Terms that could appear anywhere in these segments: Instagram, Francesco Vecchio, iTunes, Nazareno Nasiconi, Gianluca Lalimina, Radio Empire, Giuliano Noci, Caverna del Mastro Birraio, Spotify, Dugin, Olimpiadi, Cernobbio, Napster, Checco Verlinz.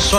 so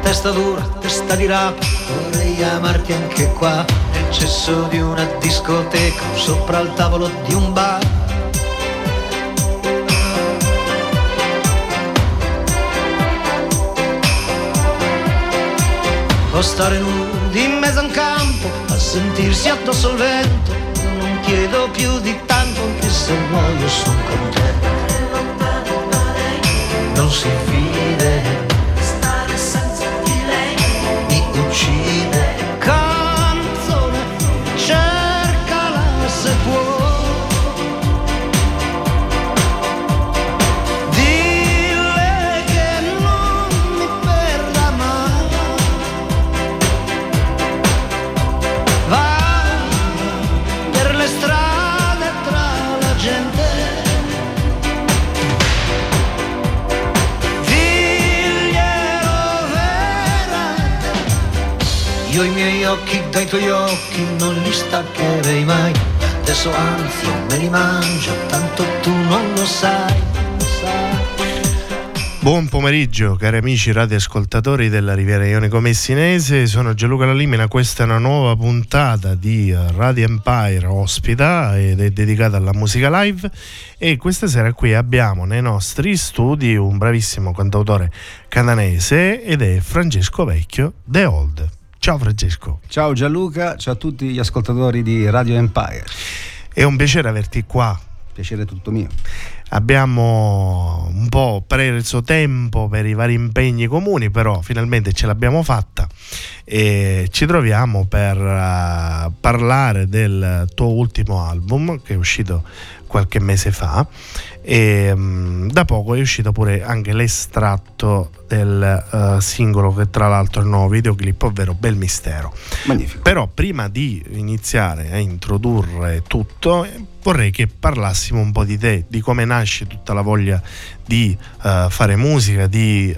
Testa dura, testa di rapa, vorrei amarti anche qua, nel cesso di una discoteca, sopra il tavolo di un bar. O stare nudi in mezzo a un campo, a sentirsi addosso al vento, non chiedo più di tanto, anche se muoio son contento. Non si fide. Canzone, cercala se puoi, dille che non mi perda mai, va per le strade tra la gente. Io i miei occhi dai tuoi occhi non li staccherei mai, adesso anzi me li mangio, tanto tu non lo sai, non lo sai. Buon pomeriggio cari amici radioascoltatori della Riviera Ionico Messinese, sono Gianluca Lalimina, questa è una nuova puntata di Radio Empire ospita ed è dedicata alla musica live, e questa sera qui abbiamo nei nostri studi un bravissimo cantautore cananese ed è Francesco Vecchio, The Old. Ciao Francesco. Ciao Gianluca, ciao a tutti gli ascoltatori di Radio Empire. È un piacere averti qua. Piacere tutto mio. Abbiamo un po' preso tempo per i vari impegni comuni, però finalmente ce l'abbiamo fatta e ci troviamo per parlare del tuo ultimo album che è uscito qualche mese fa e da poco è uscito pure anche l'estratto del singolo, che tra l'altro è il nuovo videoclip, ovvero Bel Mistero. Magnifico. Però prima di iniziare a introdurre tutto vorrei che parlassimo un po' di te, di come nasce tutta la voglia di fare musica, di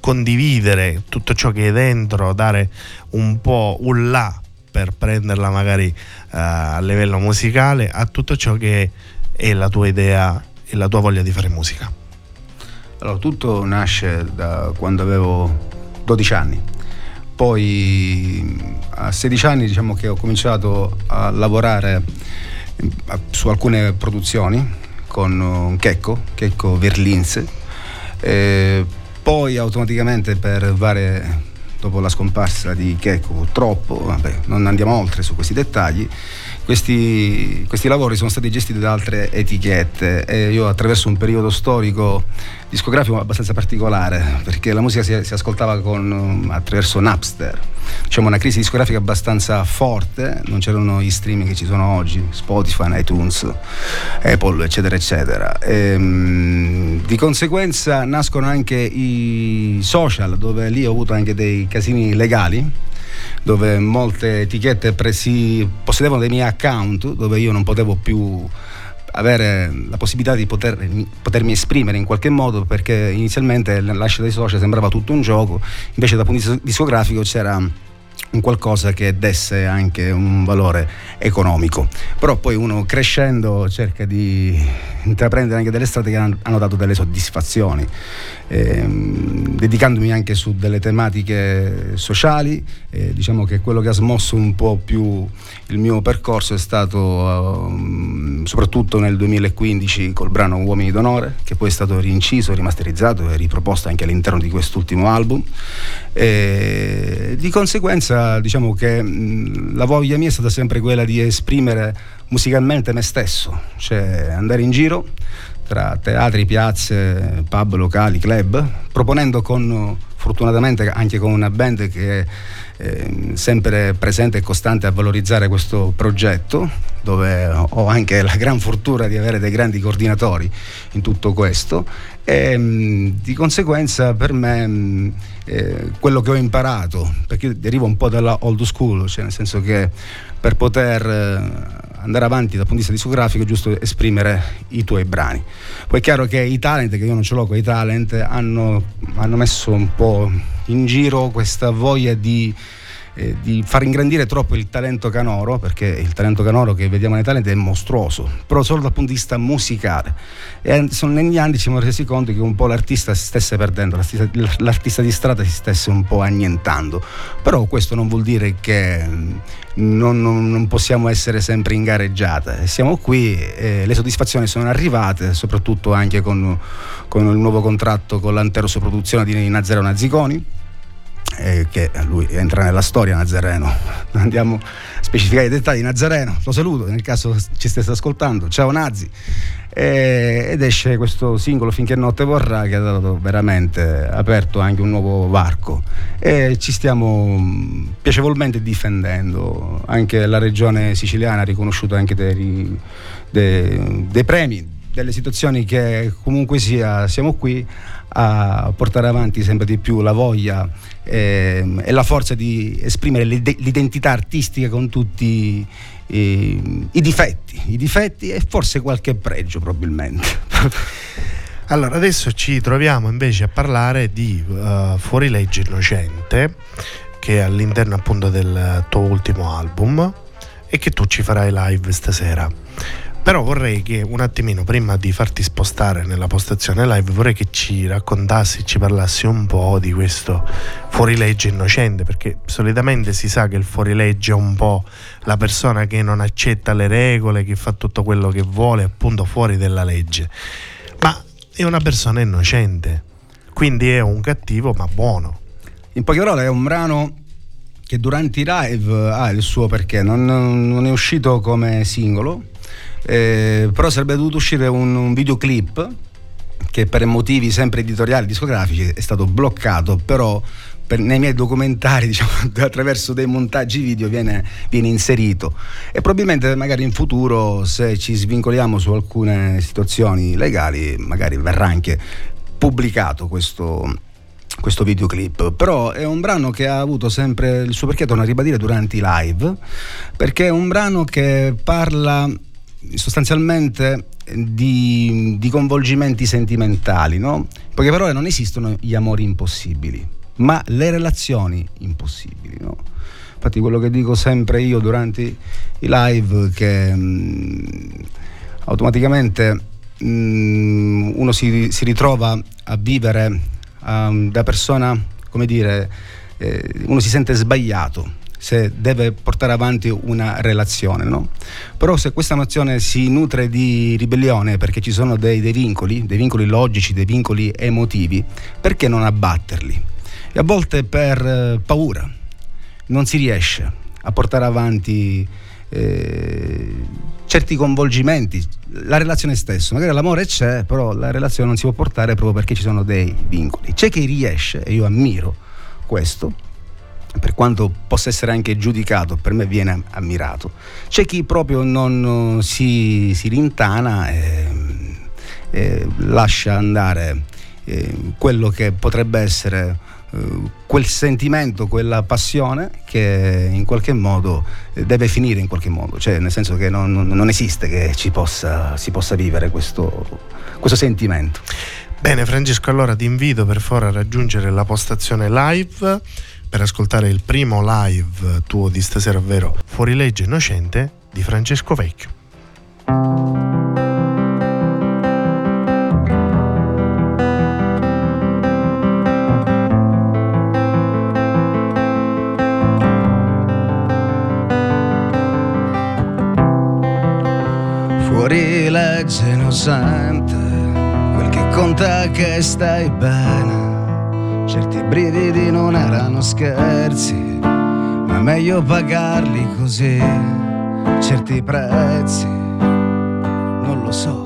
condividere tutto ciò che è dentro, dare un po' un là per prenderla magari a livello musicale, a tutto ciò che è la tua idea e la tua voglia di fare musica. Allora, tutto nasce da quando avevo 12 anni, poi a 16 anni diciamo che ho cominciato a lavorare su alcune produzioni con Checco Verlinz, poi automaticamente per varie... dopo la scomparsa di Checco, purtroppo, vabbè, non andiamo oltre su questi dettagli, questi lavori sono stati gestiti da altre etichette e io attraverso un periodo storico discografico abbastanza particolare, perché la musica si ascoltava attraverso Napster, diciamo una crisi discografica abbastanza forte, non c'erano gli streaming che ci sono oggi, Spotify, iTunes, Apple eccetera eccetera, di conseguenza nascono anche i social, dove lì ho avuto anche dei casini legali, dove molte etichette possedevano dei miei account dove io non potevo più avere la possibilità di potermi esprimere in qualche modo, perché inizialmente la nascita dei social sembrava tutto un gioco, invece dal punto discografico c'era un qualcosa che desse anche un valore economico, però poi uno crescendo cerca di intraprendere anche delle strade che hanno dato delle soddisfazioni, dedicandomi anche su delle tematiche sociali, diciamo che quello che ha smosso un po' più il mio percorso è stato soprattutto nel 2015 col brano Uomini d'Onore, che poi è stato rinciso, rimasterizzato e riproposto anche all'interno di quest'ultimo album, e di conseguenza diciamo che la voglia mia è stata sempre quella di esprimere musicalmente me stesso, cioè andare in giro tra teatri, piazze, pub, locali, club, proponendo con fortunatamente anche con una band che è sempre presente e costante a valorizzare questo progetto, dove ho anche la gran fortuna di avere dei grandi coordinatori in tutto questo, e di conseguenza per me quello che ho imparato, perché io derivo un po' dalla old school, cioè nel senso che per poter andare avanti dal punto di vista discografico è giusto esprimere i tuoi brani. Poi è chiaro che i talent, che io non ce l'ho con i talent, hanno messo un po' in giro questa voglia di far ingrandire troppo il talento canoro, perché il talento canoro che vediamo nei talent è mostruoso, però solo dal punto di vista musicale, e negli anni ci siamo resi conto che un po' l'artista si stesse perdendo, l'artista di strada si stesse un po' annientando. Però questo non vuol dire che non possiamo essere sempre in gareggiata, siamo qui, le soddisfazioni sono arrivate, soprattutto anche con il nuovo contratto con l'Anterosso Produzione di Nazareno Nasiconi, che lui entra nella storia. Nazareno, non andiamo a specificare i dettagli. Nazareno, lo saluto nel caso ci stesse ascoltando, ciao Nazi. Ed esce questo singolo Finché Notte Vorrà, che ha dato veramente, aperto anche un nuovo varco, e ci stiamo piacevolmente difendendo. Anche la regione siciliana ha riconosciuto anche dei premi, delle situazioni che comunque sia siamo qui a portare avanti sempre di più la voglia e la forza di esprimere l'identità artistica con tutti i difetti e forse qualche pregio probabilmente. Allora adesso ci troviamo invece a parlare di Fuorilegge Innocente, che è all'interno appunto del tuo ultimo album e che tu ci farai live stasera. Però vorrei che un attimino, prima di farti spostare nella postazione live, vorrei che ci raccontassi, ci parlassi un po' di questo fuorilegge innocente, perché solitamente si sa che il fuorilegge è un po' la persona che non accetta le regole, che fa tutto quello che vuole, appunto fuori dalla legge, ma è una persona innocente, quindi è un cattivo ma buono. In poche parole è un brano che durante i live ha il suo perché, non è uscito come singolo. Però sarebbe dovuto uscire un videoclip che per motivi sempre editoriali discografici è stato bloccato, però nei miei documentari, diciamo, attraverso dei montaggi video viene inserito, e probabilmente magari in futuro, se ci svincoliamo su alcune situazioni legali, magari verrà anche pubblicato questo videoclip. Però è un brano che ha avuto sempre il suo perché, torno a ribadire, durante i live, perché è un brano che parla sostanzialmente di coinvolgimenti sentimentali, no? In poche parole, non esistono gli amori impossibili, ma le relazioni impossibili, no? Infatti quello che dico sempre io durante i live, che automaticamente uno si ritrova a vivere da persona, come dire, uno si sente sbagliato se deve portare avanti una relazione, no? Però se questa nazione si nutre di ribellione, perché ci sono dei vincoli, dei vincoli logici, dei vincoli emotivi, perché non abbatterli? E a volte per paura non si riesce a portare avanti certi coinvolgimenti, la relazione stessa. Magari l'amore c'è, però la relazione non si può portare proprio perché ci sono dei vincoli. C'è chi riesce, e io ammiro questo, per quanto possa essere anche giudicato, per me viene ammirato. C'è chi proprio non si rintana e lascia andare quello che potrebbe essere quel sentimento, quella passione che in qualche modo deve finire in qualche modo, cioè nel senso che non esiste che si possa vivere questo sentimento. Bene Francesco, allora ti invito per favore a raggiungere la postazione live per ascoltare il primo live tuo di stasera, ovvero Fuorilegge Innocente di Francesco Vecchio. Fuorilegge innocente, quel che conta è che stai bene. Certi brividi non erano scherzi, ma è meglio pagarli così. Certi prezzi, non lo so,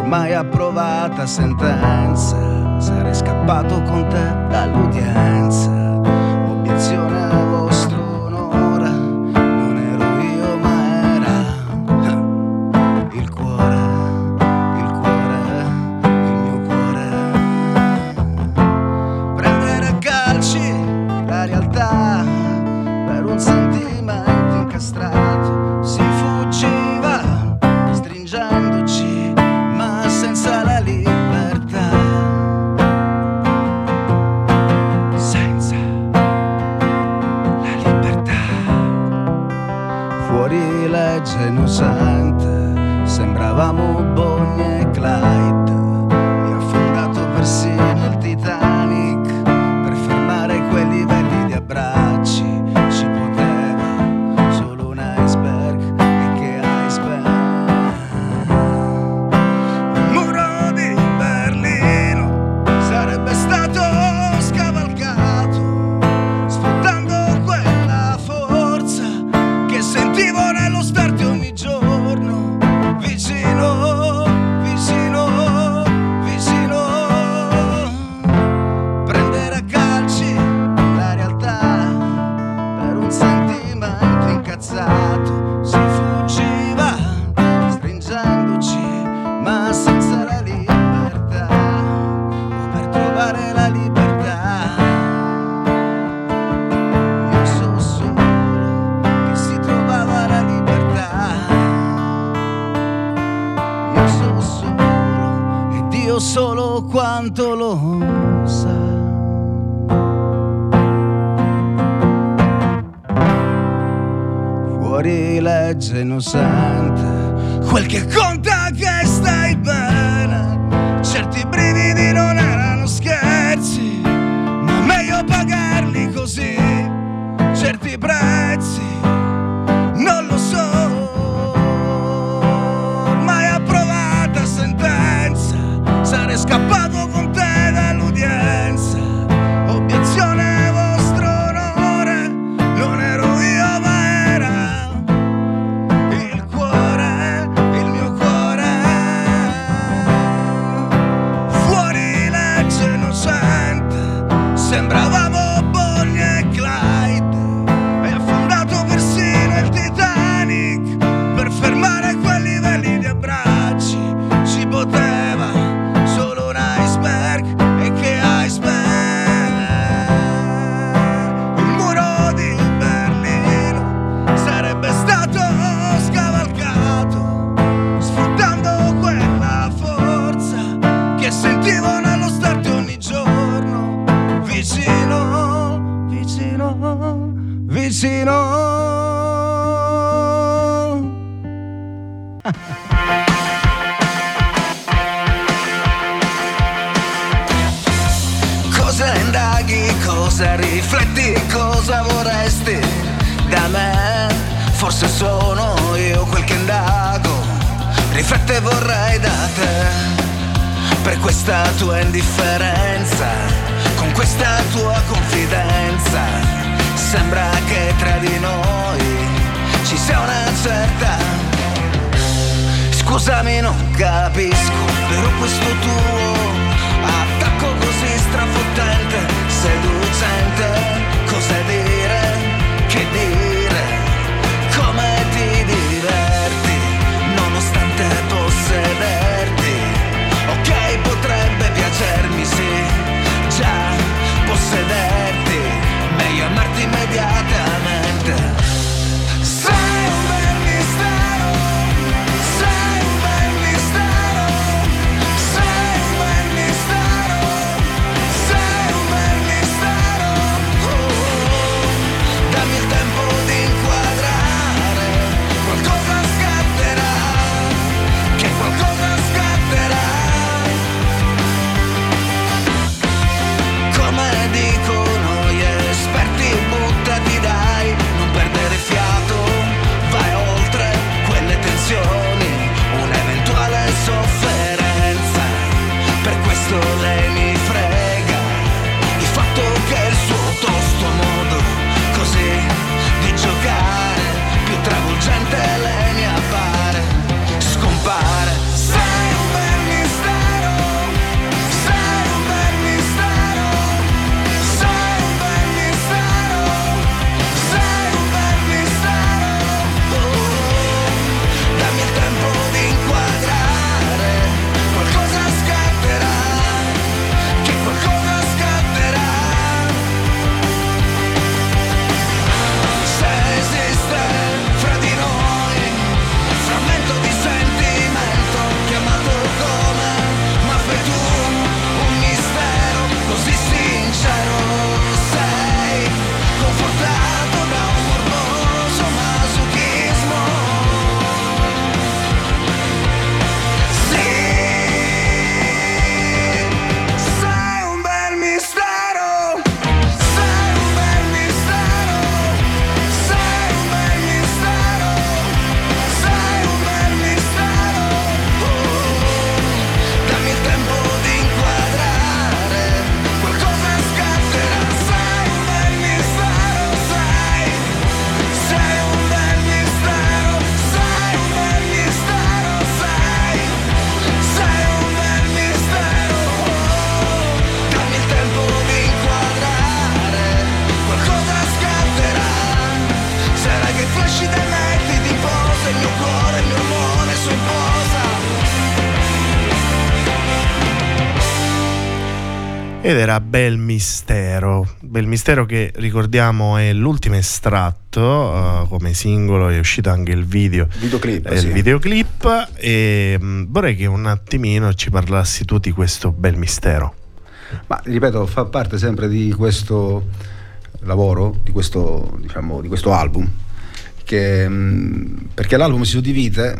ormai approvata sentenza, sarei scappato con te dall'udienza. Obiezione a vostro onore, non ero io ma era il mio cuore. Prendere a calci la realtà per un sentimento incastrato, si fuggiva stringendoci ma senza la linea. Innocente, sembravamo Bonnie e Clyde. Mi ha affondato persino il Titanic per fermare quei livelli di abbracci. Ci poteva solo un iceberg, e che iceberg. Il muro di Berlino sarebbe stato scavalcato, sfruttando quella forza che sentivo nello starti ogni giorno, vicino. Prendere a calci la realtà per un sentimento incazzato, si fuggiva stringendoci ma senza la libertà, o per trovare la libertà. Solo quanto lo sa. Fuori legge innocente, quel che conta è che stai bene. Certi brividi non erano scherzi, ma meglio pagarli così. Certi prezzi non lo so, ormai approvata sentenza. Sarei scappato con te dall'udienza. Obiezione vostro onore, non ero io ma era il mio cuore. Fuori legge innocente, sembravamo Bonnie e Clyde. E affondato persino il Titanic per fermare quei livelli di abbracci. Ci poteva vicino. Cosa indaghi, cosa rifletti, cosa vorresti da me? Forse sono io quel che indago, riflette vorrei da te. Per questa tua indifferenza, con questa tua confidenza, sembra che tra di noi ci sia una certa. Scusami, non capisco, però questo tuo attacco così strafottente, seducente. Cosa dire, che dire, come ti diverti nonostante possederti. Ok, potrebbe piacermi, sì, già possederti, meglio amarti immediatamente. Sei un bel mistero, sei un bel mistero, sei un bel mistero. ed era Bel Mistero, che ricordiamo è l'ultimo estratto, come singolo è uscito anche il videoclip. Videoclip, e vorrei che un attimino ci parlassi tu di questo Bel Mistero. Ma ripeto, fa parte sempre di questo lavoro, di questo, diciamo, di questo album, che, perché l'album si suddivide,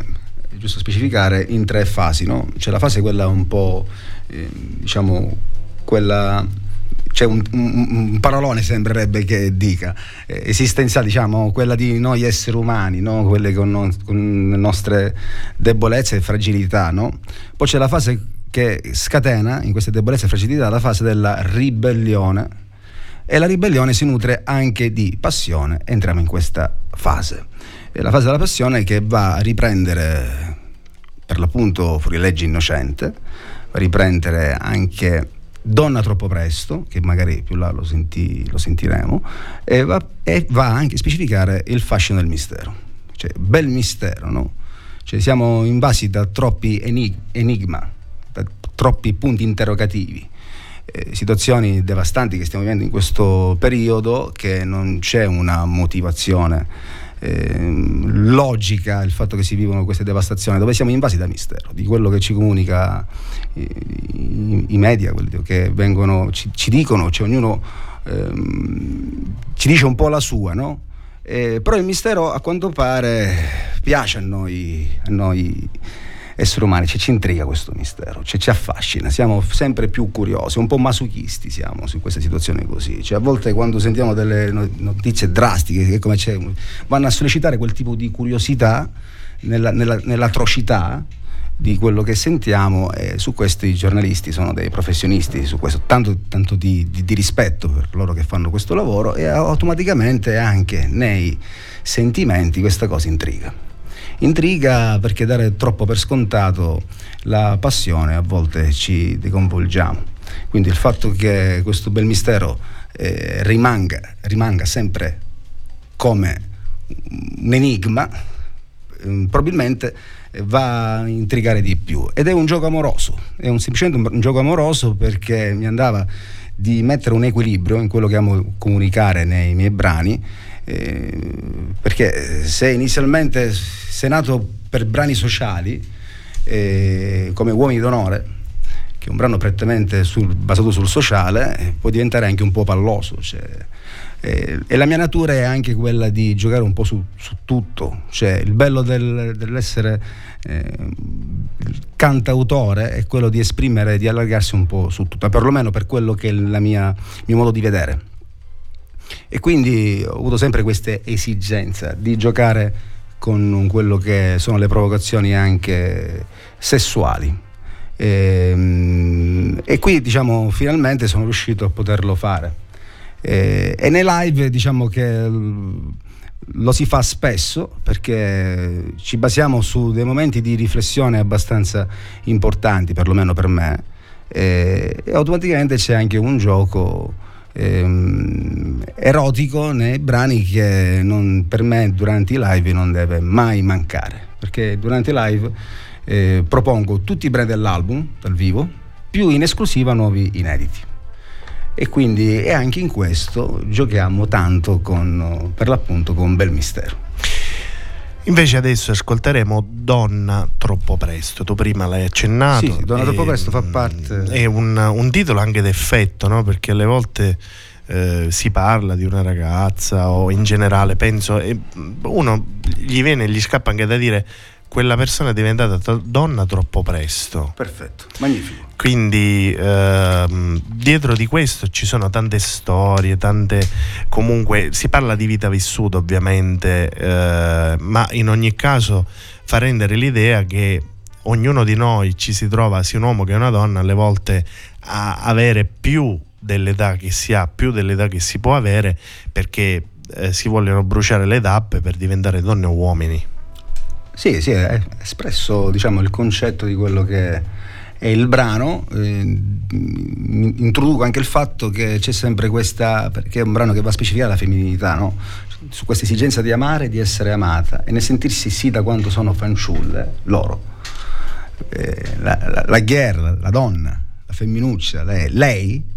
è giusto specificare, in tre fasi, no? C'è la fase quella un po', diciamo, quella, c'è un parolone, sembrerebbe che dica, esistenziale, diciamo, quella di noi esseri umani, no? Quelle con nostre debolezze e fragilità, no? Poi c'è la fase che scatena in queste debolezze e fragilità, la fase della ribellione, e la ribellione si nutre anche di passione. Entriamo in questa fase, è la fase della passione che va a riprendere per l'appunto Fuorilegge Innocente, va a riprendere anche Donna Troppo Presto, che magari più là lo sentiremo, e va anche a specificare il fascino del mistero, cioè bel mistero, no? Cioè siamo invasi da troppi enigma, da troppi punti interrogativi, situazioni devastanti che stiamo vivendo in questo periodo, che non c'è una motivazione logica il fatto che si vivono queste devastazioni, dove siamo invasi da mistero, di quello che ci comunica i media, quelli che vengono ci dicono, cioè ognuno ci dice un po' la sua, no? Però il mistero a quanto pare piace a noi esseri umani, cioè ci intriga questo mistero, cioè ci affascina, siamo sempre più curiosi, un po' masochisti siamo su queste situazioni così, cioè a volte quando sentiamo delle notizie drastiche che come c'è, vanno a sollecitare quel tipo di curiosità nell'atrocità di quello che sentiamo, e su questo i giornalisti sono dei professionisti, su questo tanto di rispetto per loro che fanno questo lavoro, e automaticamente anche nei sentimenti questa cosa intriga, perché dare troppo per scontato la passione a volte ci deconvolgiamo. Quindi il fatto che questo bel mistero rimanga sempre come un enigma probabilmente va a intrigare di più, ed è un gioco amoroso, è semplicemente un gioco amoroso, perché mi andava di mettere un equilibrio in quello che amo comunicare nei miei brani, perché se inizialmente sei nato per brani sociali, come Uomini d'Onore, che è un brano prettamente basato sul sociale, può diventare anche un po' palloso, cioè, e la mia natura è anche quella di giocare un po' su tutto, cioè il bello dell'essere cantautore è quello di esprimere, di allargarsi un po' su tutto, perlomeno per quello che è il mio modo di vedere. E quindi ho avuto sempre questa esigenza di giocare con quello che sono le provocazioni anche sessuali, e qui diciamo finalmente sono riuscito a poterlo fare, e nei live diciamo che lo si fa spesso, perché ci basiamo su dei momenti di riflessione abbastanza importanti, perlomeno per me, e automaticamente c'è anche un gioco erotico nei brani, che non, per me durante i live non deve mai mancare, perché durante i live propongo tutti i brani dell'album dal vivo, più in esclusiva nuovi inediti, e quindi e anche in questo giochiamo tanto per l'appunto con Bel Mistero. Invece adesso ascolteremo Donna Troppo Presto, tu prima l'hai accennato. Sì, Donna Troppo Presto fa parte... È un titolo anche d'effetto, no? Perché alle volte si parla di una ragazza, o in generale penso, uno gli scappa anche da dire quella persona è diventata donna troppo presto. Perfetto, magnifico. Quindi dietro di questo ci sono tante storie, comunque si parla di vita vissuta ovviamente, ma in ogni caso fa rendere l'idea che ognuno di noi ci si trova, sia un uomo che una donna, alle volte a avere più dell'età che si ha, più dell'età che si può avere, perché si vogliono bruciare le tappe per diventare donne o uomini. Sì, è espresso diciamo il concetto di quello che è il brano. Introduco anche il fatto che c'è sempre questa, perché è un brano che va a specificare la femminilità, no? Su questa esigenza di amare, di essere amata e nel sentirsi sì da quando sono fanciulle loro, la guerra, la donna, la femminuccia, lei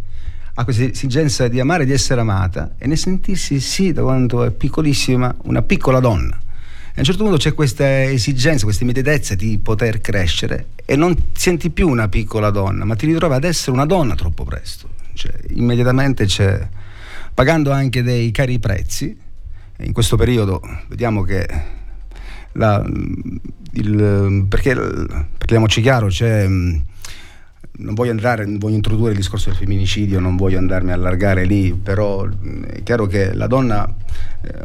ha questa esigenza di amare e di essere amata e nel sentirsi sì da quando è piccolissima una piccola donna. E a un certo punto c'è questa esigenza, questa immediatezza di poter crescere e non ti senti più una piccola donna, ma ti ritrovi ad essere una donna troppo presto, cioè, immediatamente c'è, pagando anche dei cari prezzi. In questo periodo vediamo che perché parliamoci chiaro, c'è non voglio introdurre il discorso del femminicidio, non voglio andarmi a allargare lì, però è chiaro che la donna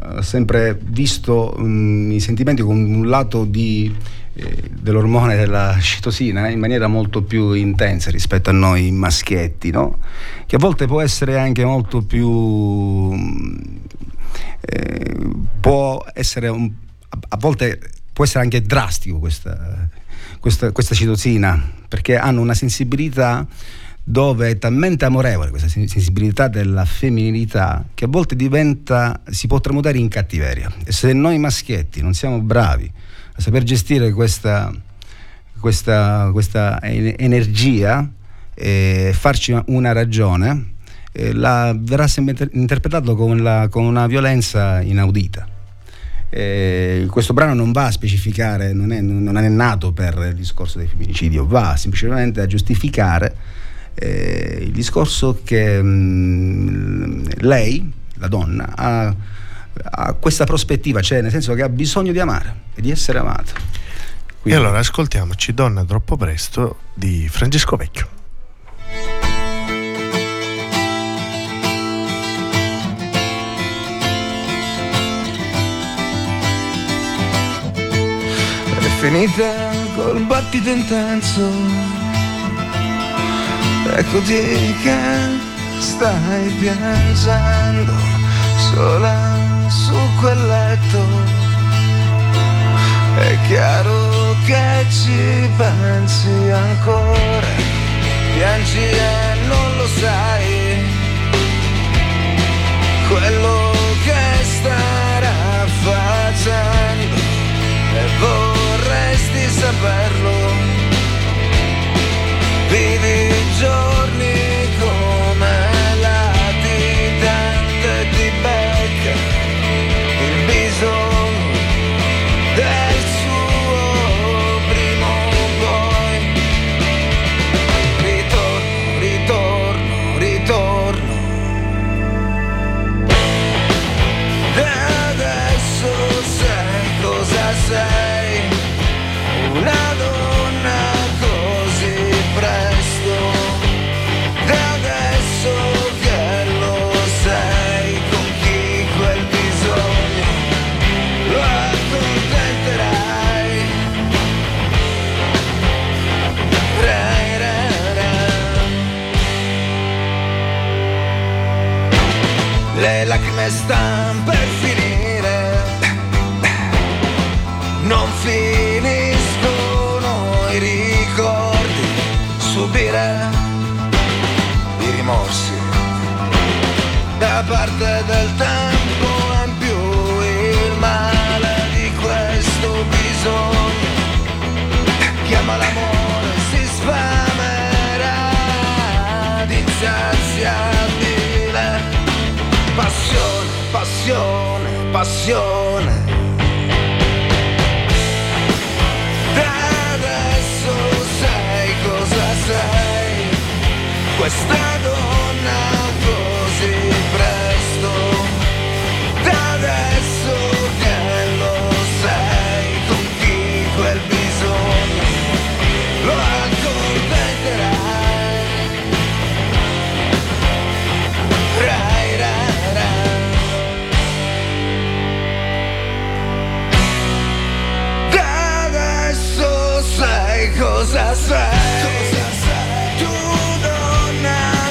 ha sempre visto i sentimenti con un lato dell'ormone della scitosina in maniera molto più intensa rispetto a noi maschietti, no? Che a volte può essere anche molto più può essere a volte può essere anche drastico questa citosina, perché hanno una sensibilità dove è talmente amorevole questa sensibilità della femminilità che a volte si può tramutare in cattiveria, e se noi maschietti non siamo bravi a saper gestire questa energia e farci una ragione, verrà sempre interpretato con una violenza inaudita. Questo brano non va a specificare, non è nato per il discorso del femminicidio, va semplicemente a giustificare il discorso che lei, la donna, ha questa prospettiva, cioè nel senso che ha bisogno di amare e di essere amata. Quindi... E allora ascoltiamoci Donna troppo presto di Francesco Vecchio. Finita col battito intenso, eccoti che stai piangendo sola su quel letto. È chiaro che ci pensi ancora, piangi e non lo sai quello che starà facendo e vorresti saperlo. Vivi giorni come la titante ti becca il bisogno del suo primo o poi. Ritorno. E adesso sai cosa sei. Le lacrime stan per finire, non finiscono i ricordi, subire i rimorsi da parte del tempo è in più il male di questo bisogno. Chiama l'amore, si sfamerà di insaziabile passione. E adesso sai cosa sei, questa donna così presto. E adesso che lo sai con chi quel bisogno lo accontenterai. Cosa sei? Tu donna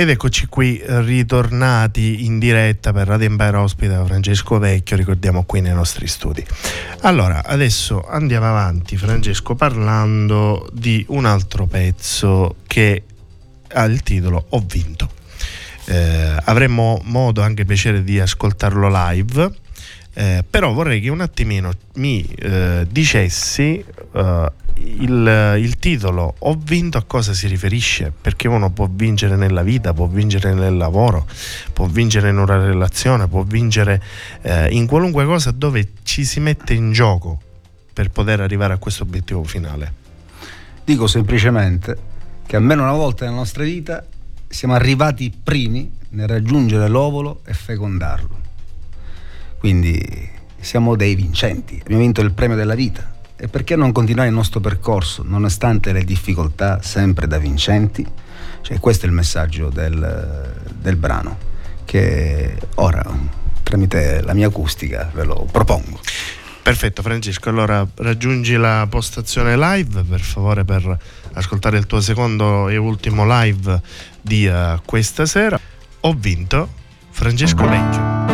Ed eccoci qui ritornati in diretta per Radio Empire, ospita Francesco Vecchio, ricordiamo, qui nei nostri studi. Allora, adesso andiamo avanti, Francesco, parlando di un altro pezzo che ha il titolo Ho vinto. Avremo modo, anche piacere, di ascoltarlo live, però vorrei che un attimino mi dicessi il titolo Ho vinto a cosa si riferisce, perché uno può vincere nella vita, può vincere nel lavoro, può vincere in una relazione, può vincere in qualunque cosa dove ci si mette in gioco per poter arrivare a questo obiettivo finale. Dico semplicemente che almeno una volta nella nostra vita siamo arrivati primi nel raggiungere l'ovolo e fecondarlo, quindi siamo dei vincenti, abbiamo vinto il premio della vita. E perché non continuare il nostro percorso, nonostante le difficoltà, sempre da vincenti? Cioè, questo è il messaggio del brano, che ora, tramite la mia acustica, ve lo propongo. Perfetto, Francesco, allora raggiungi la postazione live, per favore, per ascoltare il tuo secondo e ultimo live di questa sera. Ho vinto, Francesco Vecchio.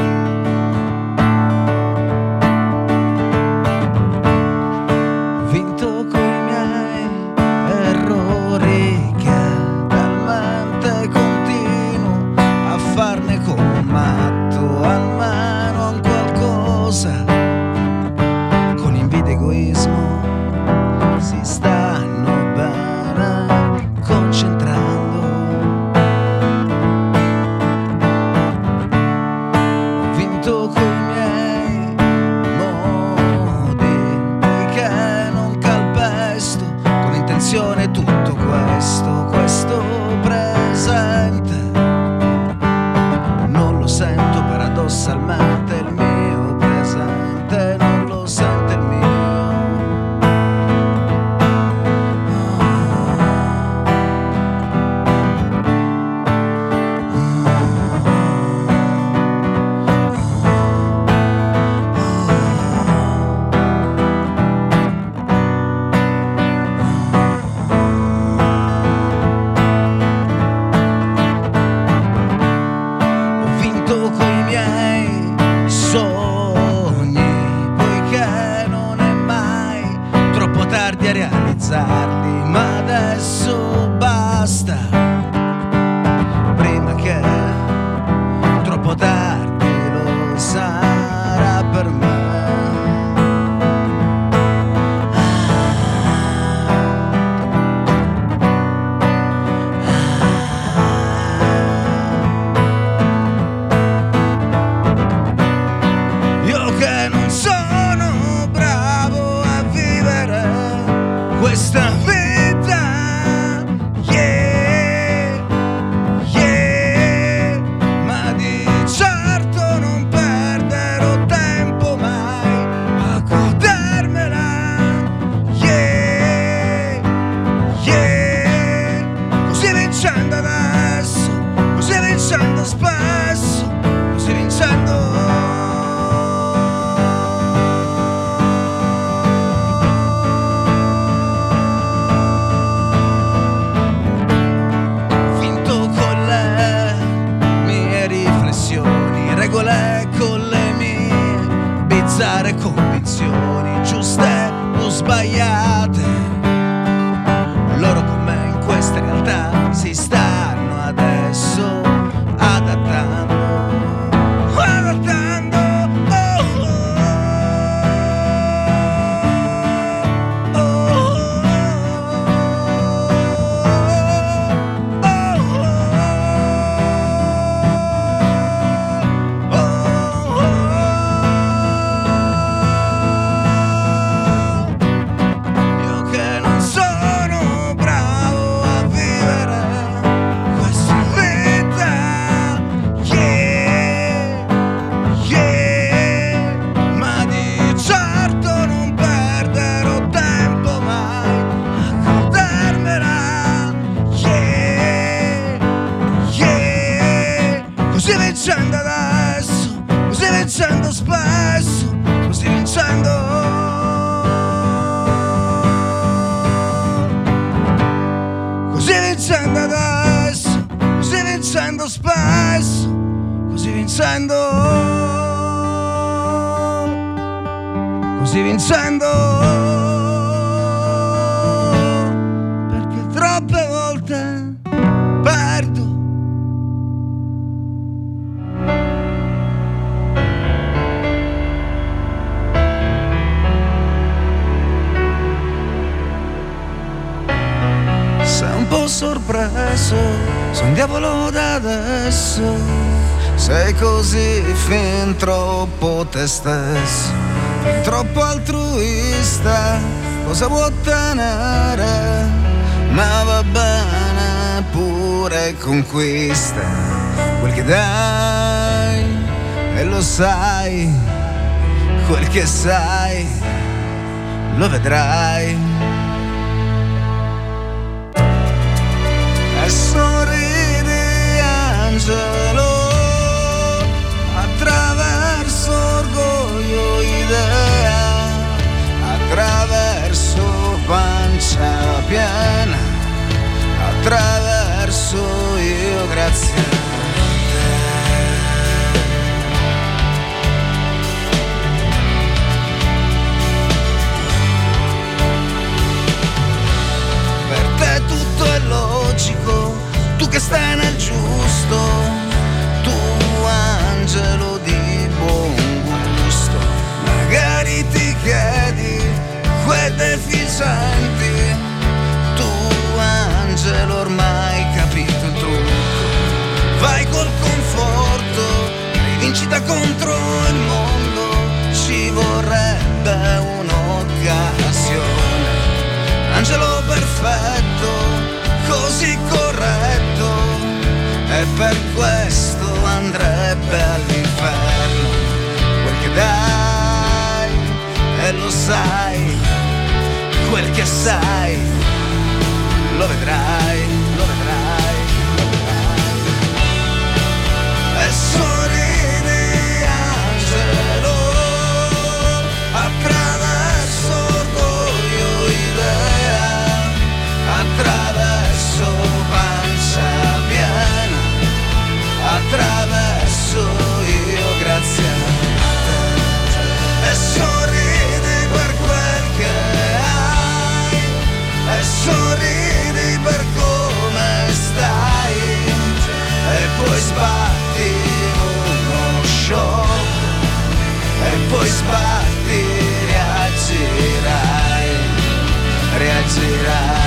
Così vincendo adesso, così vincendo vincendo, così vincendo, perché troppe volte perdo. Sei un po' sorpreso, sei un diavolo d'adesso. Sei così fin troppo te stesso, fin troppo altruista, cosa vuoi ottenere? Ma va bene pure conquista, quel che dai e lo sai, quel che sai lo vedrai. E sorridi angelo attraverso orgoglio, idea, attraverso pancia piena, attraverso io grazie a te. Per te tutto è logico, tu che stai nel giusto, angelo di buon gusto. Magari ti chiedi quei deficienti, tu angelo ormai capito il trucco. Vai col conforto, rivincita contro il mondo. Ci vorrebbe un'occasione, angelo perfetto, così corretto. E per questo andrebbe all'inferno, quel che dai e lo sai, quel che sai lo vedrai, lo vedrai, lo vedrai. E sorridi angelo attraverso orgoglio, idea, attraverso pancia piena, attraverso io grazie a te. E sorridi per quel che hai, e sorridi per come stai, e poi sbatti uno shock, e poi sbatti reagirai, reagirai.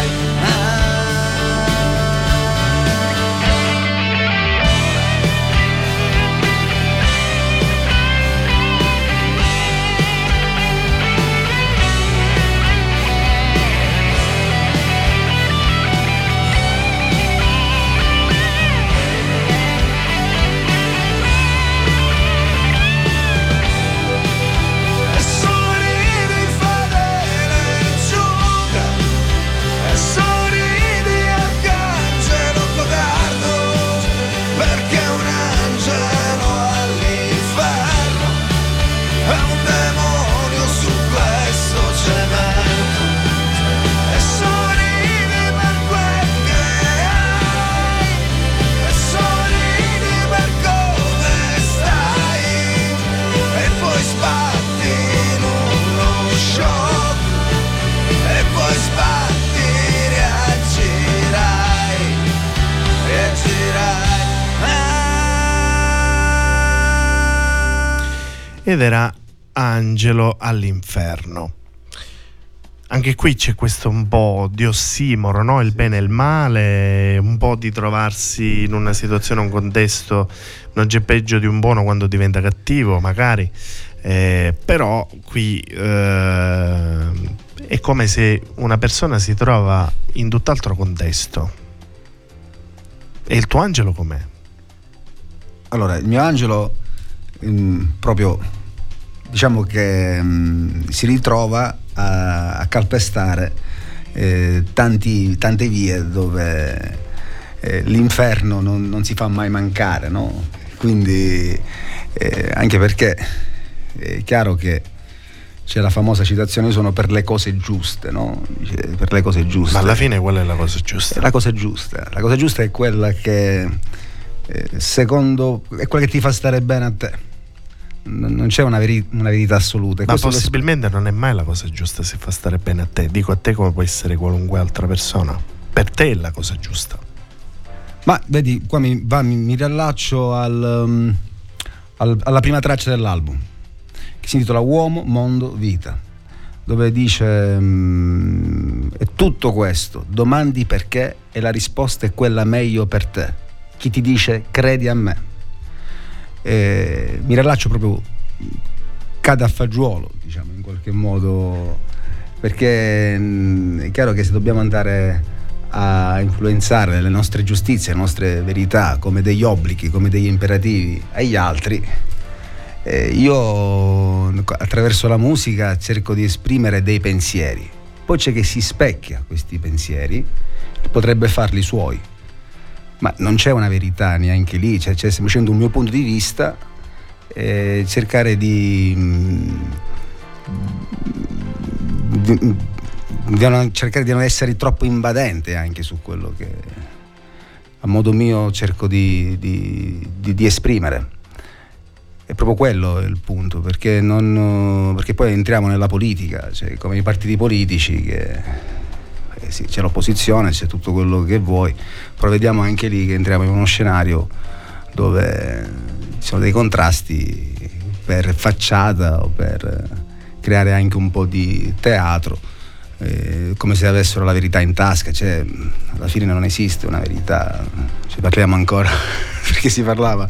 Ed era Angelo all'inferno. Anche qui c'è questo un po' di ossimoro, no? Il bene e il male, un po' di trovarsi in una situazione, un contesto, non c'è peggio di un buono quando diventa cattivo, magari. Però qui è come se una persona si trova in tutt'altro contesto. E il tuo angelo com'è? Allora, il mio angelo proprio diciamo che si ritrova a calpestare tante vie dove l'inferno non si fa mai mancare, no? Quindi anche perché è chiaro che c'è la famosa citazione, io sono per le cose giuste, no? Per le cose giuste. Ma alla fine qual è la cosa giusta? La cosa giusta è quella che secondo è quella che ti fa stare bene a te. Non c'è una verità assoluta. Ma possibilmente non è mai la cosa giusta se fa stare bene a te. Dico a te come può essere qualunque altra persona. Per te è la cosa giusta. Ma vedi, qua mi riallaccio alla prima traccia dell'album, che si intitola Uomo, Mondo, Vita, dove dice è tutto questo, domandi perché e la risposta è quella meglio per te. Chi ti dice credi a me? Mi riallaccio proprio, cade a fagiolo, diciamo, in qualche modo, perché è chiaro che se dobbiamo andare a influenzare le nostre giustizie, le nostre verità come degli obblighi, come degli imperativi agli altri, io attraverso la musica cerco di esprimere dei pensieri. Poi c'è che si specchia questi pensieri, potrebbe farli suoi, ma non c'è una verità neanche lì, cioè c'è semplicemente un mio punto di vista, cercare di non essere troppo invadente anche su quello che a modo mio cerco di esprimere. È proprio quello il punto, perché poi entriamo nella politica, cioè come i partiti politici, che sì, c'è l'opposizione, c'è tutto quello che vuoi, però vediamo anche lì che entriamo in uno scenario dove ci sono dei contrasti per facciata o per creare anche un po' di teatro. Come se avessero la verità in tasca, cioè alla fine non esiste una verità, cioè, parliamo ancora perché si parlava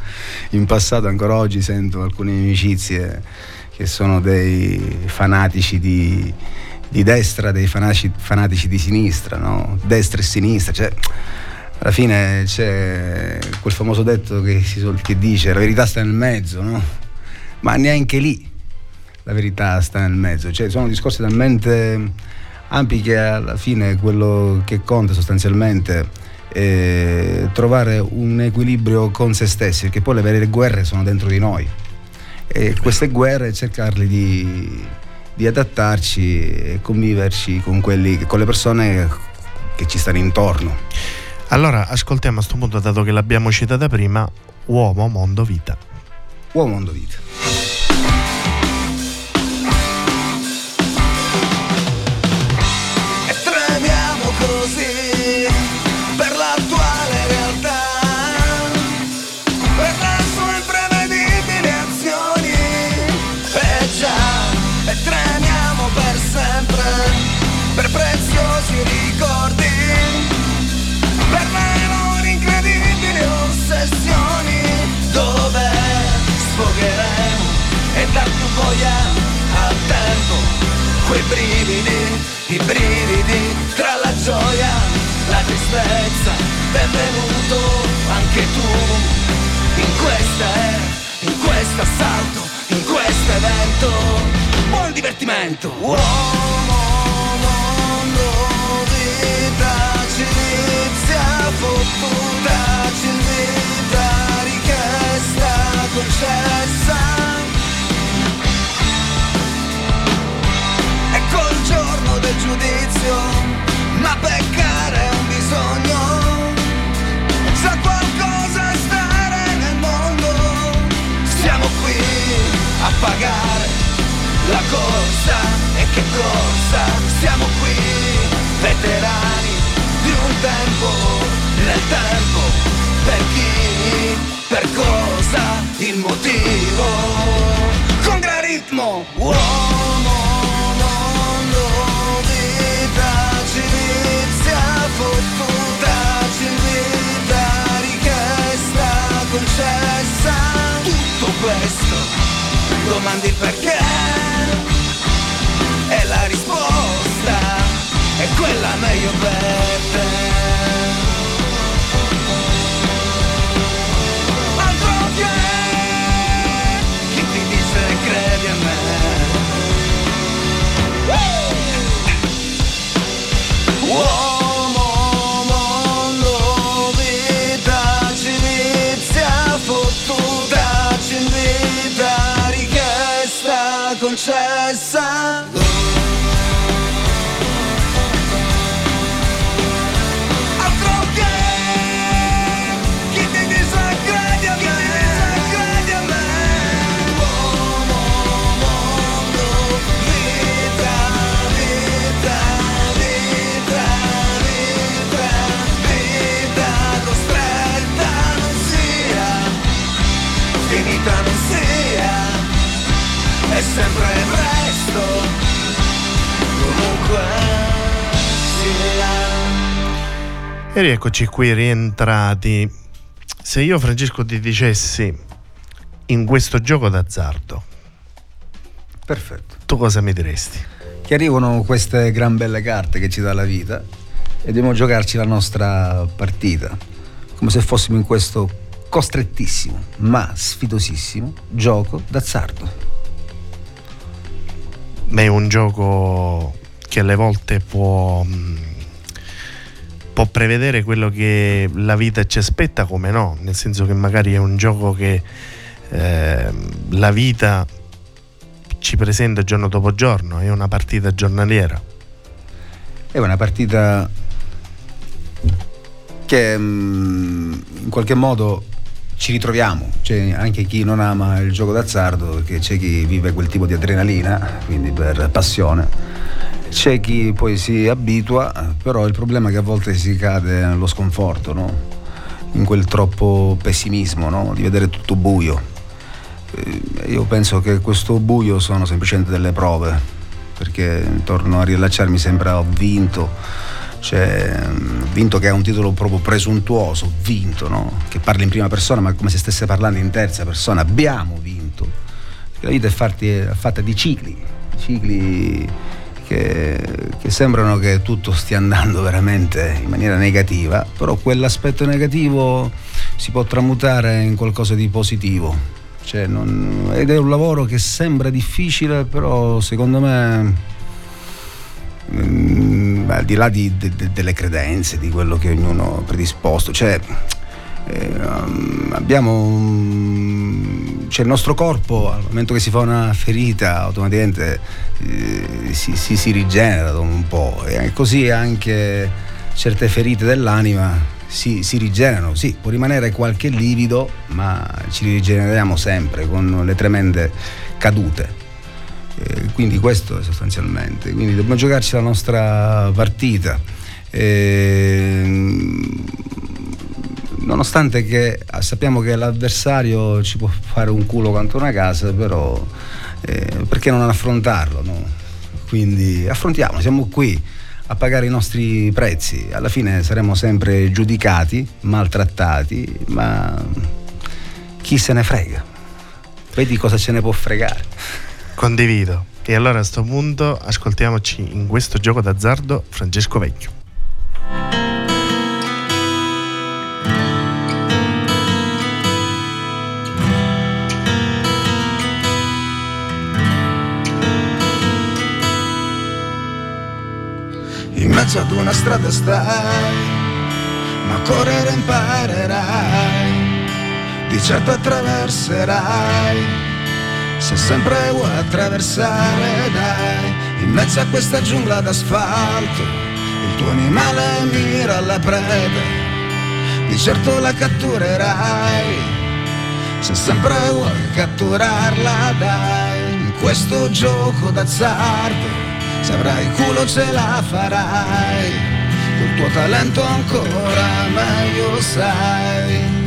in passato, ancora oggi sento alcune amicizie che sono dei fanatici di destra, dei fanatici di sinistra, no? Destra e sinistra, cioè alla fine c'è quel famoso detto che dice la verità sta nel mezzo, no? Ma neanche lì la verità sta nel mezzo, cioè sono discorsi talmente ampi che alla fine quello che conta sostanzialmente è trovare un equilibrio con se stessi, perché poi le vere guerre sono dentro di noi, e queste guerre cercarle di adattarci e conviverci con le persone che ci stanno intorno. Allora ascoltiamo a questo punto, dato che l'abbiamo citata prima, Uomo, Mondo, Vita. Uomo, Mondo, Vita. Al tempo, quei brividi, i brividi tra la gioia, la tristezza, benvenuto anche tu, in questo assalto, in questo evento, buon divertimento. Uomo, mondo, vita, civiltà, fortuna, civiltà, richiesta, concessa. Del giudizio, ma peccare è un bisogno, sa qualcosa stare nel mondo, siamo qui a pagare la corsa, e che corsa, siamo qui veterani di un tempo, nel tempo, per chi, per cosa, il motivo, con gran ritmo, uomo. Fortuna, civiltà, richiesta, concessa, tutto questo, domandi perché, e la risposta è quella meglio per te. Altro che chi ti dice credi a me. Wow. Altro che chi ti dice è sempre presto, comunque sia. E rieccoci qui rientrati. Se io, Francesco, ti dicessi in questo gioco d'azzardo, perfetto, tu cosa mi diresti? Che arrivano queste gran belle carte che ci dà la vita e dobbiamo giocarci la nostra partita, come se fossimo in questo costrettissimo ma sfidosissimo gioco d'azzardo. È un gioco che alle volte può prevedere quello che la vita ci aspetta, come no, nel senso che magari è un gioco che la vita ci presenta giorno dopo giorno, è una partita giornaliera, è una partita che in qualche modo ci ritroviamo, cioè anche chi non ama il gioco d'azzardo, perché c'è chi vive quel tipo di adrenalina, quindi per passione, c'è chi poi si abitua, però il problema è che a volte si cade nello sconforto, no? In quel troppo pessimismo, no? Di vedere tutto buio. Io penso che questo buio sono semplicemente delle prove, perché torno a riallacciarmi, sembra ho vinto. Cioè, vinto, che è un titolo proprio presuntuoso, vinto, no? Che parla in prima persona, ma come se stesse parlando in terza persona. Abbiamo vinto. Perché la vita è fatta di cicli che sembrano che tutto stia andando veramente in maniera negativa, però quell'aspetto negativo si può tramutare in qualcosa di positivo. Cioè, ed è un lavoro che sembra difficile, però secondo me, al di là delle credenze, di quello che ognuno è predisposto, cioè abbiamo il nostro corpo, al momento che si fa una ferita, automaticamente si rigenera un po', e così anche certe ferite dell'anima si rigenerano. Sì, può rimanere qualche livido, ma ci rigeneriamo sempre con le tremende cadute. Quindi questo è sostanzialmente, quindi dobbiamo giocarci la nostra partita, nonostante che sappiamo che l'avversario ci può fare un culo quanto una casa, però perché non affrontarlo, no? Quindi affrontiamolo, siamo qui a pagare i nostri prezzi, alla fine saremo sempre giudicati, maltrattati, ma chi se ne frega, vedi cosa ce ne può fregare. Condivido. E allora a sto punto ascoltiamoci in questo gioco d'azzardo Francesco Vecchio. In mezzo ad una strada stai, ma correre imparerai, di certo attraverserai, se sempre vuoi attraversare, dai. In mezzo a questa giungla d'asfalto il tuo animale mira alla preda, di certo la catturerai, se sempre vuoi catturarla, dai. In questo gioco d'azzardo, se avrai culo ce la farai, col tuo talento ancora meglio sai.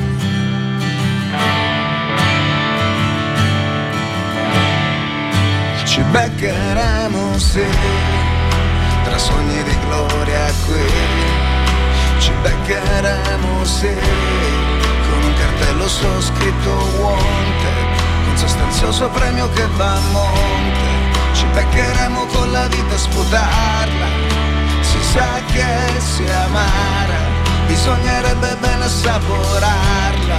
Ci beccheremo, sì, tra sogni di gloria qui. Ci beccheremo, sì, con un cartello scritto wanted, con sostanzioso premio che va a monte. Ci beccheremo con la vita a sputarla, si sa che sia amara, bisognerebbe bene assaporarla,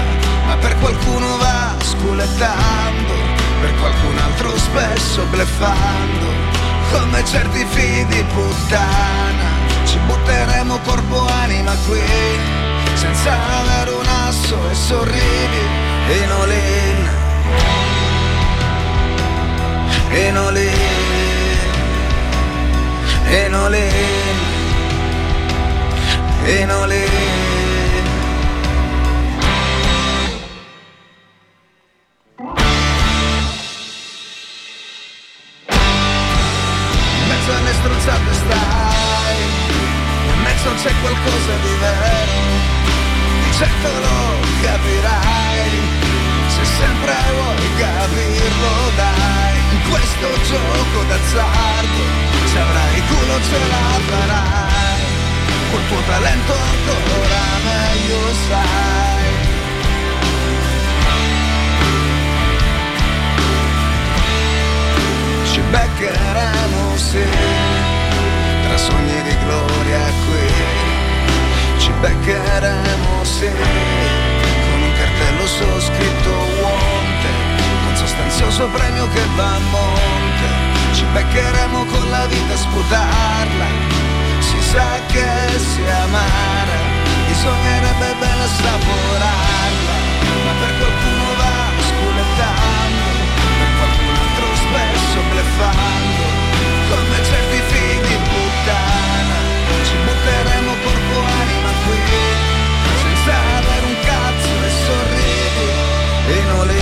ma per qualcuno va sculettando, per qualcun altro spesso bleffando, come certi figli di puttana. Ci butteremo corpo anima qui, senza dare un asso, e sorridi in all-in, in all-in, in all-in, in all-in. C'è qualcosa di vero, di certo lo capirai, se sempre vuoi capirlo, dai. In questo tuo talento ancora meglio sai. Ci beccheremo sì, tra sogni di gloria qui. Ci beccheremo sì, con un cartello sottoscritto wanted, con sostanzioso premio che va a monte. Ci beccheremo con la vita a sputarla, si sa che sia amara, bisognerebbe ben assaporarla, ma per qualcuno va sculettando, per qualcun altro spesso bleffando, come certi figli di puttana. Ci butteremo corpo anima qui, senza avere un cazzo e sorridi, in olè.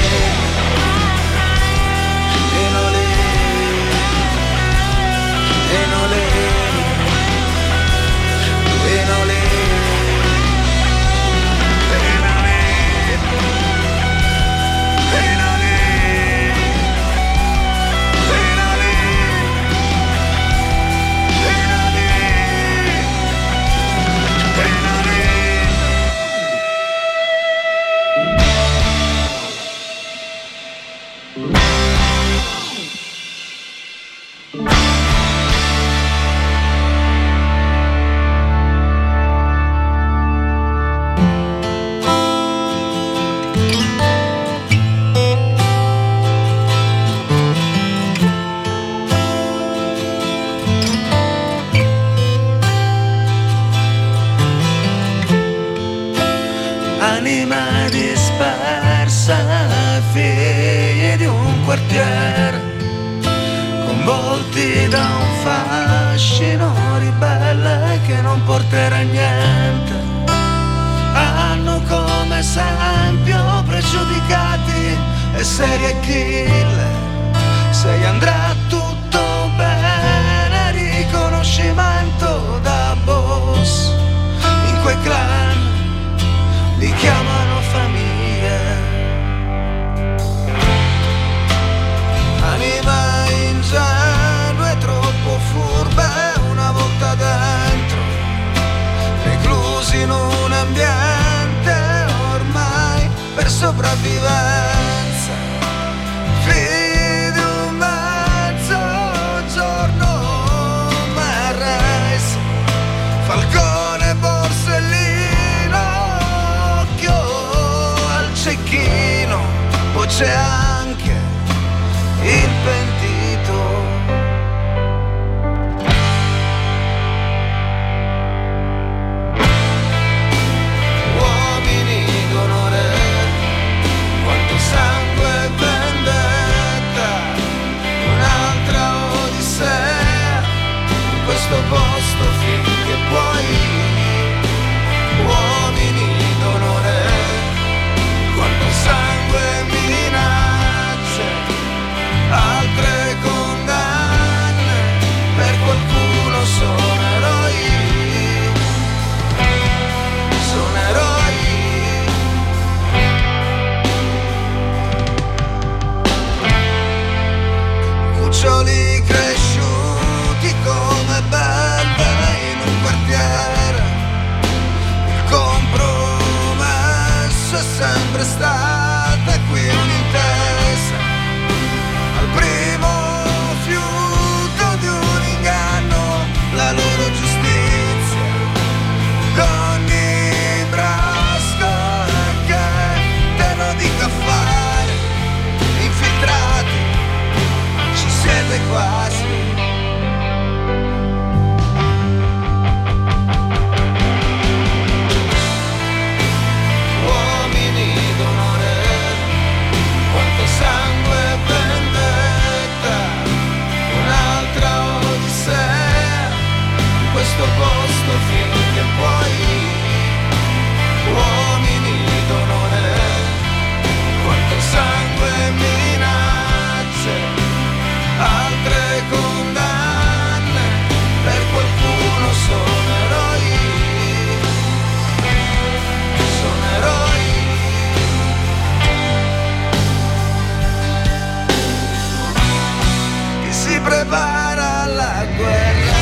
Prepara la guerra,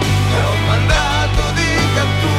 è un mandato di cattura.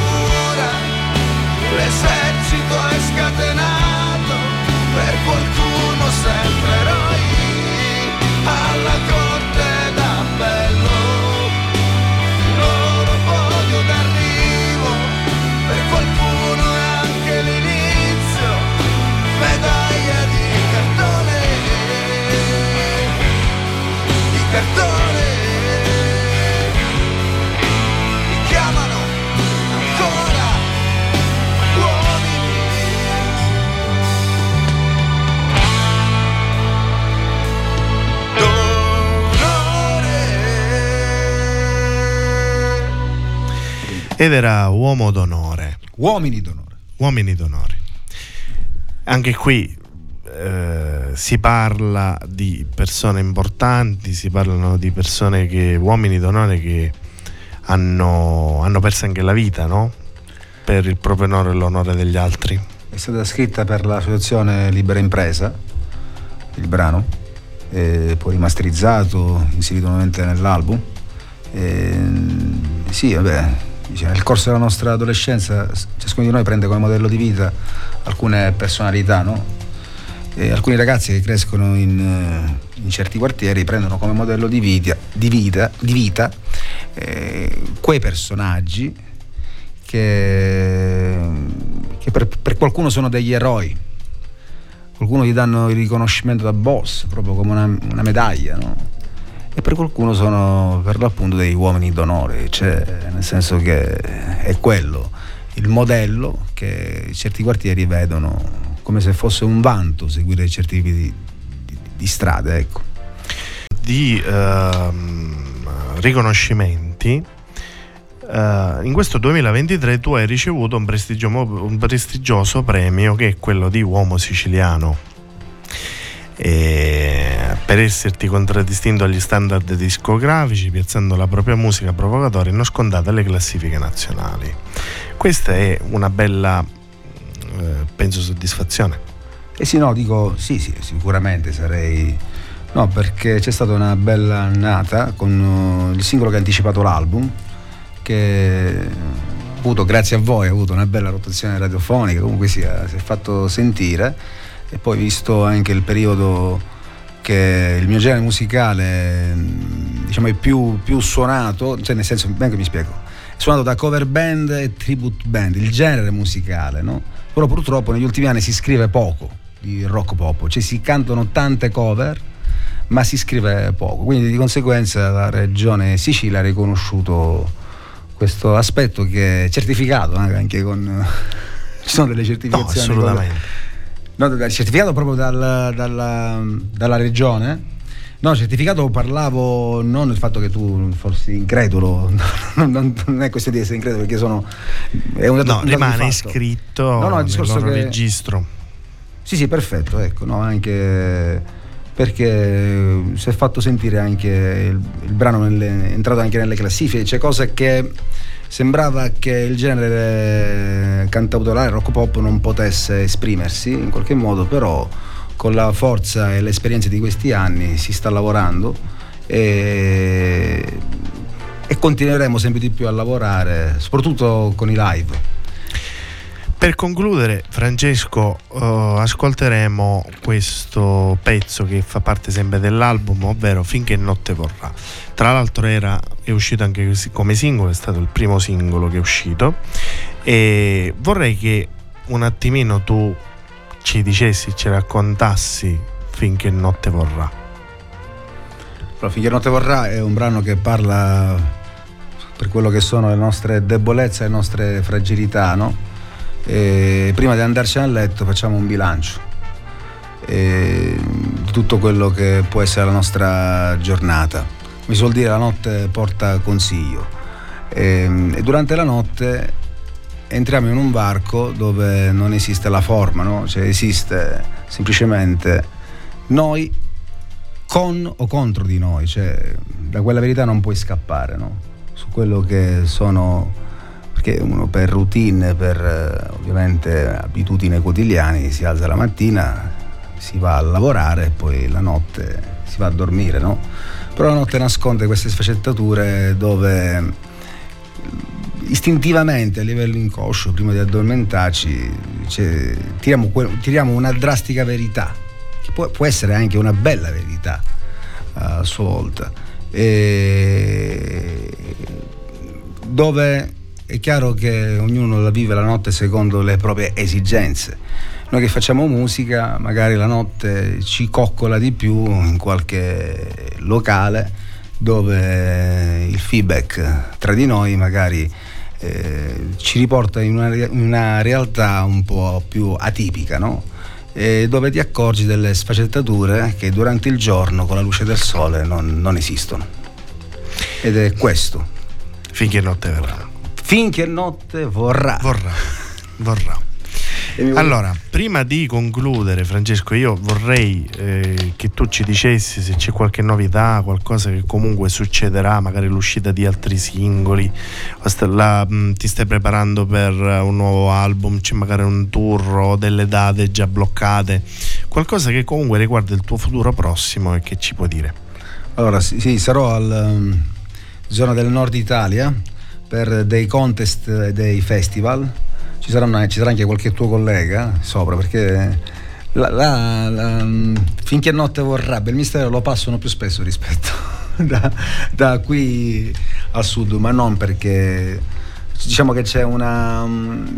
ed era uomo d'onore. Uomini d'onore. Uomini d'onore. Anche qui si parla di persone importanti, si parlano di persone che, uomini d'onore, che hanno perso anche la vita, no? Per il proprio onore e l'onore degli altri. È stata scritta per l'associazione Libera Impresa, il brano, poi rimasterizzato, inserito nuovamente nell'album. Sì, vabbè, nel corso della nostra adolescenza ciascuno di noi prende come modello di vita alcune personalità, no? Alcuni ragazzi che crescono in certi quartieri prendono come modello di vita quei personaggi che per qualcuno sono degli eroi, qualcuno gli danno il riconoscimento da boss proprio come una medaglia, no? E per qualcuno sono per l'appunto degli uomini d'onore, cioè nel senso che è quello il modello che certi quartieri vedono come se fosse un vanto seguire certi tipi di strade, ecco. Di riconoscimenti, in questo 2023 tu hai ricevuto un prestigioso premio che è quello di Uomo Siciliano, e per esserti contraddistinto agli standard discografici, piazzando la propria musica provocatoria non scondata alle classifiche nazionali. Questa è una bella, penso, soddisfazione. Sì, sicuramente sarei, no, perché c'è stata una bella annata con il singolo che ha anticipato l'album, che ha avuto, grazie a voi, ha avuto una bella rotazione radiofonica, comunque si è fatto sentire, e poi visto anche il periodo che il mio genere musicale, diciamo, è più suonato, cioè nel senso, ben che mi spiego, suonato da cover band e tribute band, il genere musicale, no? Però purtroppo negli ultimi anni si scrive poco di rock pop, cioè si cantano tante cover ma si scrive poco, quindi di conseguenza la regione Sicilia ha riconosciuto questo aspetto, che è certificato anche con ci sono delle certificazioni, no, assolutamente, certificato proprio dalla regione. No, certificato, parlavo non del fatto che tu fossi incredulo, non è questione di essere incredulo, perché è un dato, no, un dato rimane iscritto nel loro registro. Sì, perfetto, ecco, no, anche perché si è fatto sentire anche il brano è entrato anche nelle classifiche, c'è cosa che sembrava che il genere cantautorale rock pop non potesse esprimersi in qualche modo, però con la forza e l'esperienza di questi anni si sta lavorando e continueremo sempre di più a lavorare, soprattutto con i live. Per concludere, Francesco, ascolteremo questo pezzo che fa parte sempre dell'album, ovvero Finché Notte Vorrà. Tra l'altro è uscito anche come singolo, è stato il primo singolo che è uscito, e vorrei che un attimino tu ci dicessi, ci raccontassi Finché Notte Vorrà. Allora, Finché Notte Vorrà è un brano che parla per quello che sono le nostre debolezze, le nostre fragilità, no? E prima di andarcene a letto facciamo un bilancio di tutto quello che può essere la nostra giornata. Mi suol dire la notte porta consiglio, e durante la notte entriamo in un varco dove non esiste la forma, no? Cioè esiste semplicemente noi con o contro di noi, cioè da quella verità non puoi scappare, no? Su quello che sono, perché uno per routine, per ovviamente abitudini quotidiane si alza la mattina, si va a lavorare e poi la notte si va a dormire, no? Però la notte nasconde queste sfaccettature dove istintivamente a livello inconscio, prima di addormentarci, cioè, tiriamo una drastica verità che può essere anche una bella verità a sua volta, dove è chiaro che ognuno la vive la notte secondo le proprie esigenze. Noi che facciamo musica magari la notte ci coccola di più in qualche locale dove il feedback tra di noi magari ci riporta in una realtà un po' più atipica, no? E dove ti accorgi delle sfaccettature che durante il giorno con la luce del sole non esistono, ed è questo Finché Notte Verrà. finché notte vorrà. Allora, prima di concludere, Francesco, io vorrei che tu ci dicessi se c'è qualche novità, qualcosa che comunque succederà, magari l'uscita di altri singoli, ti stai preparando per un nuovo album, c'è magari un tour o delle date già bloccate, qualcosa che comunque riguarda il tuo futuro prossimo e che ci puoi dire. Allora, sì, sarò alla zona del nord Italia per dei contest e dei festival. Ci sarà anche qualche tuo collega sopra, perché finché notte vorrà, bel mistero lo passano più spesso rispetto da qui al sud, ma non perché, diciamo che c'è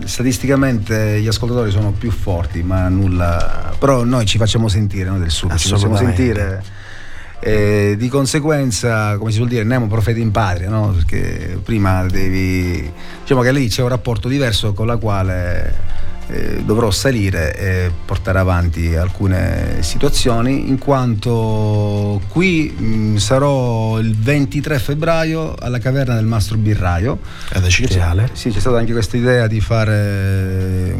statisticamente gli ascoltatori sono più forti, ma nulla, però noi ci facciamo sentire, noi del sud ci facciamo sentire e di conseguenza, come si vuol dire, nemo profeti in patria, no? Perché prima devi, diciamo che lì c'è un rapporto diverso con la quale dovrò salire e portare avanti alcune situazioni, in quanto qui sarò il 23 febbraio alla Caverna del Mastro Birraio. Sì, c'è stata anche questa idea di fare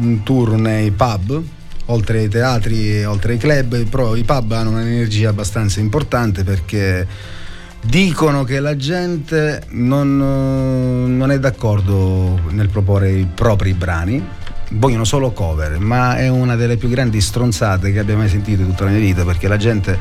un tour nei pub, oltre ai teatri e oltre ai club, però i pub hanno un'energia abbastanza importante, perché dicono che la gente non è d'accordo nel proporre i propri brani, vogliono solo cover, ma è una delle più grandi stronzate che abbia mai sentito tutta la mia vita, perché la gente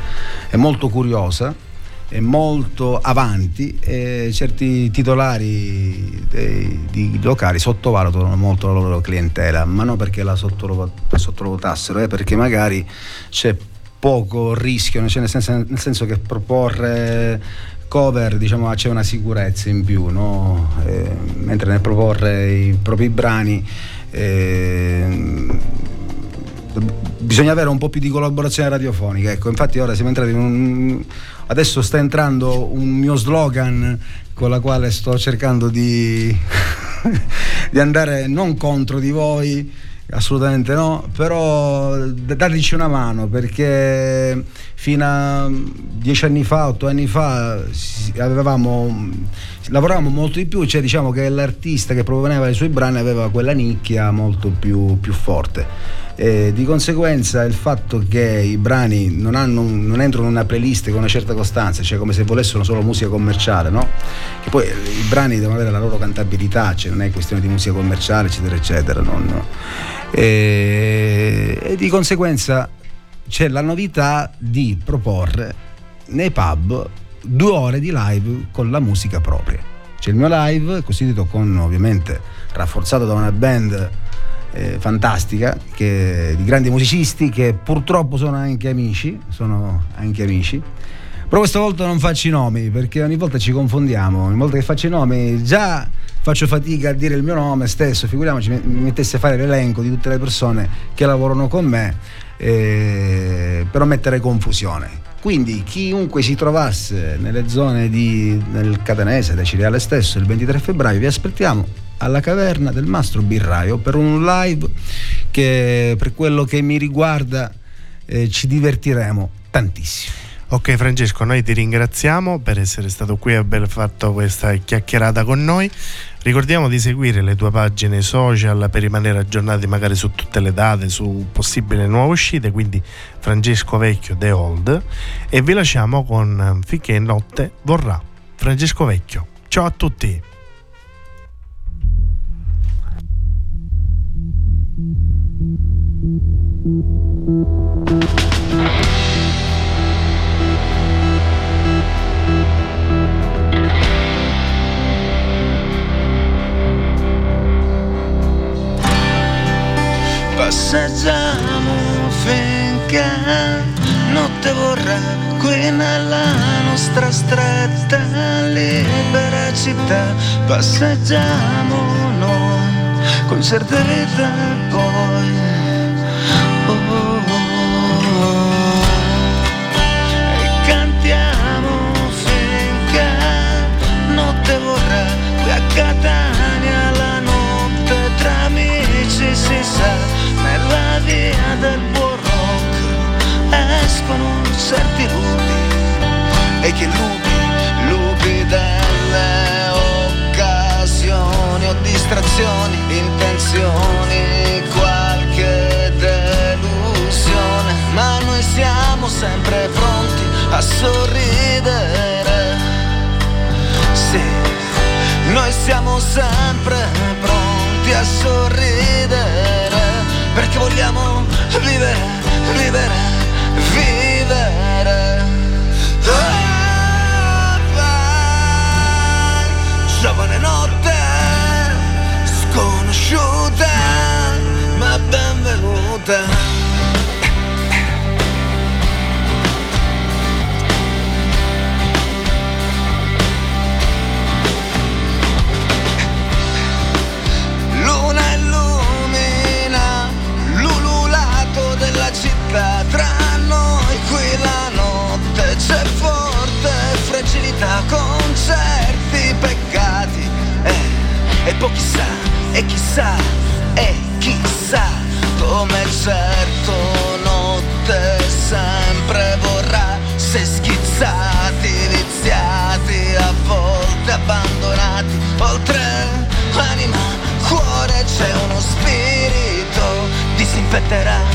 è molto curiosa, è molto avanti e certi titolari di locali sottovalutano molto la loro clientela, ma non perché la sottovalutassero, perché magari c'è poco rischio, cioè nel senso che proporre cover, diciamo, c'è una sicurezza in più, no? Mentre nel proporre i propri brani bisogna avere un po' più di collaborazione radiofonica, ecco. Infatti ora siamo entrati adesso sta entrando un mio slogan con la quale sto cercando di andare non contro di voi, assolutamente no, però darci una mano, perché fino a 8 anni fa lavoravamo molto di più, cioè diciamo che l'artista che proponeva i suoi brani aveva quella nicchia molto più forte, e di conseguenza il fatto che i brani non entrano in una playlist con una certa costanza, cioè come se volessero solo musica commerciale, no? Che poi i brani devono avere la loro cantabilità, cioè non è questione di musica commerciale, eccetera eccetera, no. E di conseguenza c'è la novità di proporre nei pub 2 ore di live con la musica propria. C'è il mio live costituito con, ovviamente, rafforzato da una band fantastica, di grandi musicisti che purtroppo sono anche amici, però questa volta non faccio i nomi, perché ogni volta ci confondiamo, ogni volta che faccio i nomi già faccio fatica a dire il mio nome stesso, figuriamoci mi mettesse a fare l'elenco di tutte le persone che lavorano con me, per mettere confusione. Quindi chiunque si trovasse nelle zone del Catanese, del Cireale stesso, il 23 febbraio vi aspettiamo alla Caverna del Mastro Birraio per un live che, per quello che mi riguarda, ci divertiremo tantissimo. Ok Francesco, noi ti ringraziamo per essere stato qui e aver fatto questa chiacchierata con noi. Ricordiamo di seguire le tue pagine social per rimanere aggiornati magari su tutte le date, su possibili nuove uscite, quindi Francesco Vecchio The Old, e vi lasciamo con Finché Notte Vorrà, Francesco Vecchio. Ciao a tutti! Passeggiamo finché notte vorrà qui nella nostra stretta libera città. Passeggiamo noi con certe vite poi e cantiamo finché notte vorrà qui a Catania la notte tra amici si sa. Nella via del buon rock escono certi lupi e che lupi delle occasioni. a sorridere. Sì, noi siamo sempre pronti a sorridere, perché vogliamo vivere, vivere, vivere. Giovane notte, sconosciuta, ma benvenuta. Tra noi qui la notte c'è forte fragilità, concerti, peccati, e poi chissà, e chissà, e chissà come certo notte sempre vorrà, se schizzati, viziati, a volte abbandonati, oltre anima, cuore c'è uno spirito, disinfetterà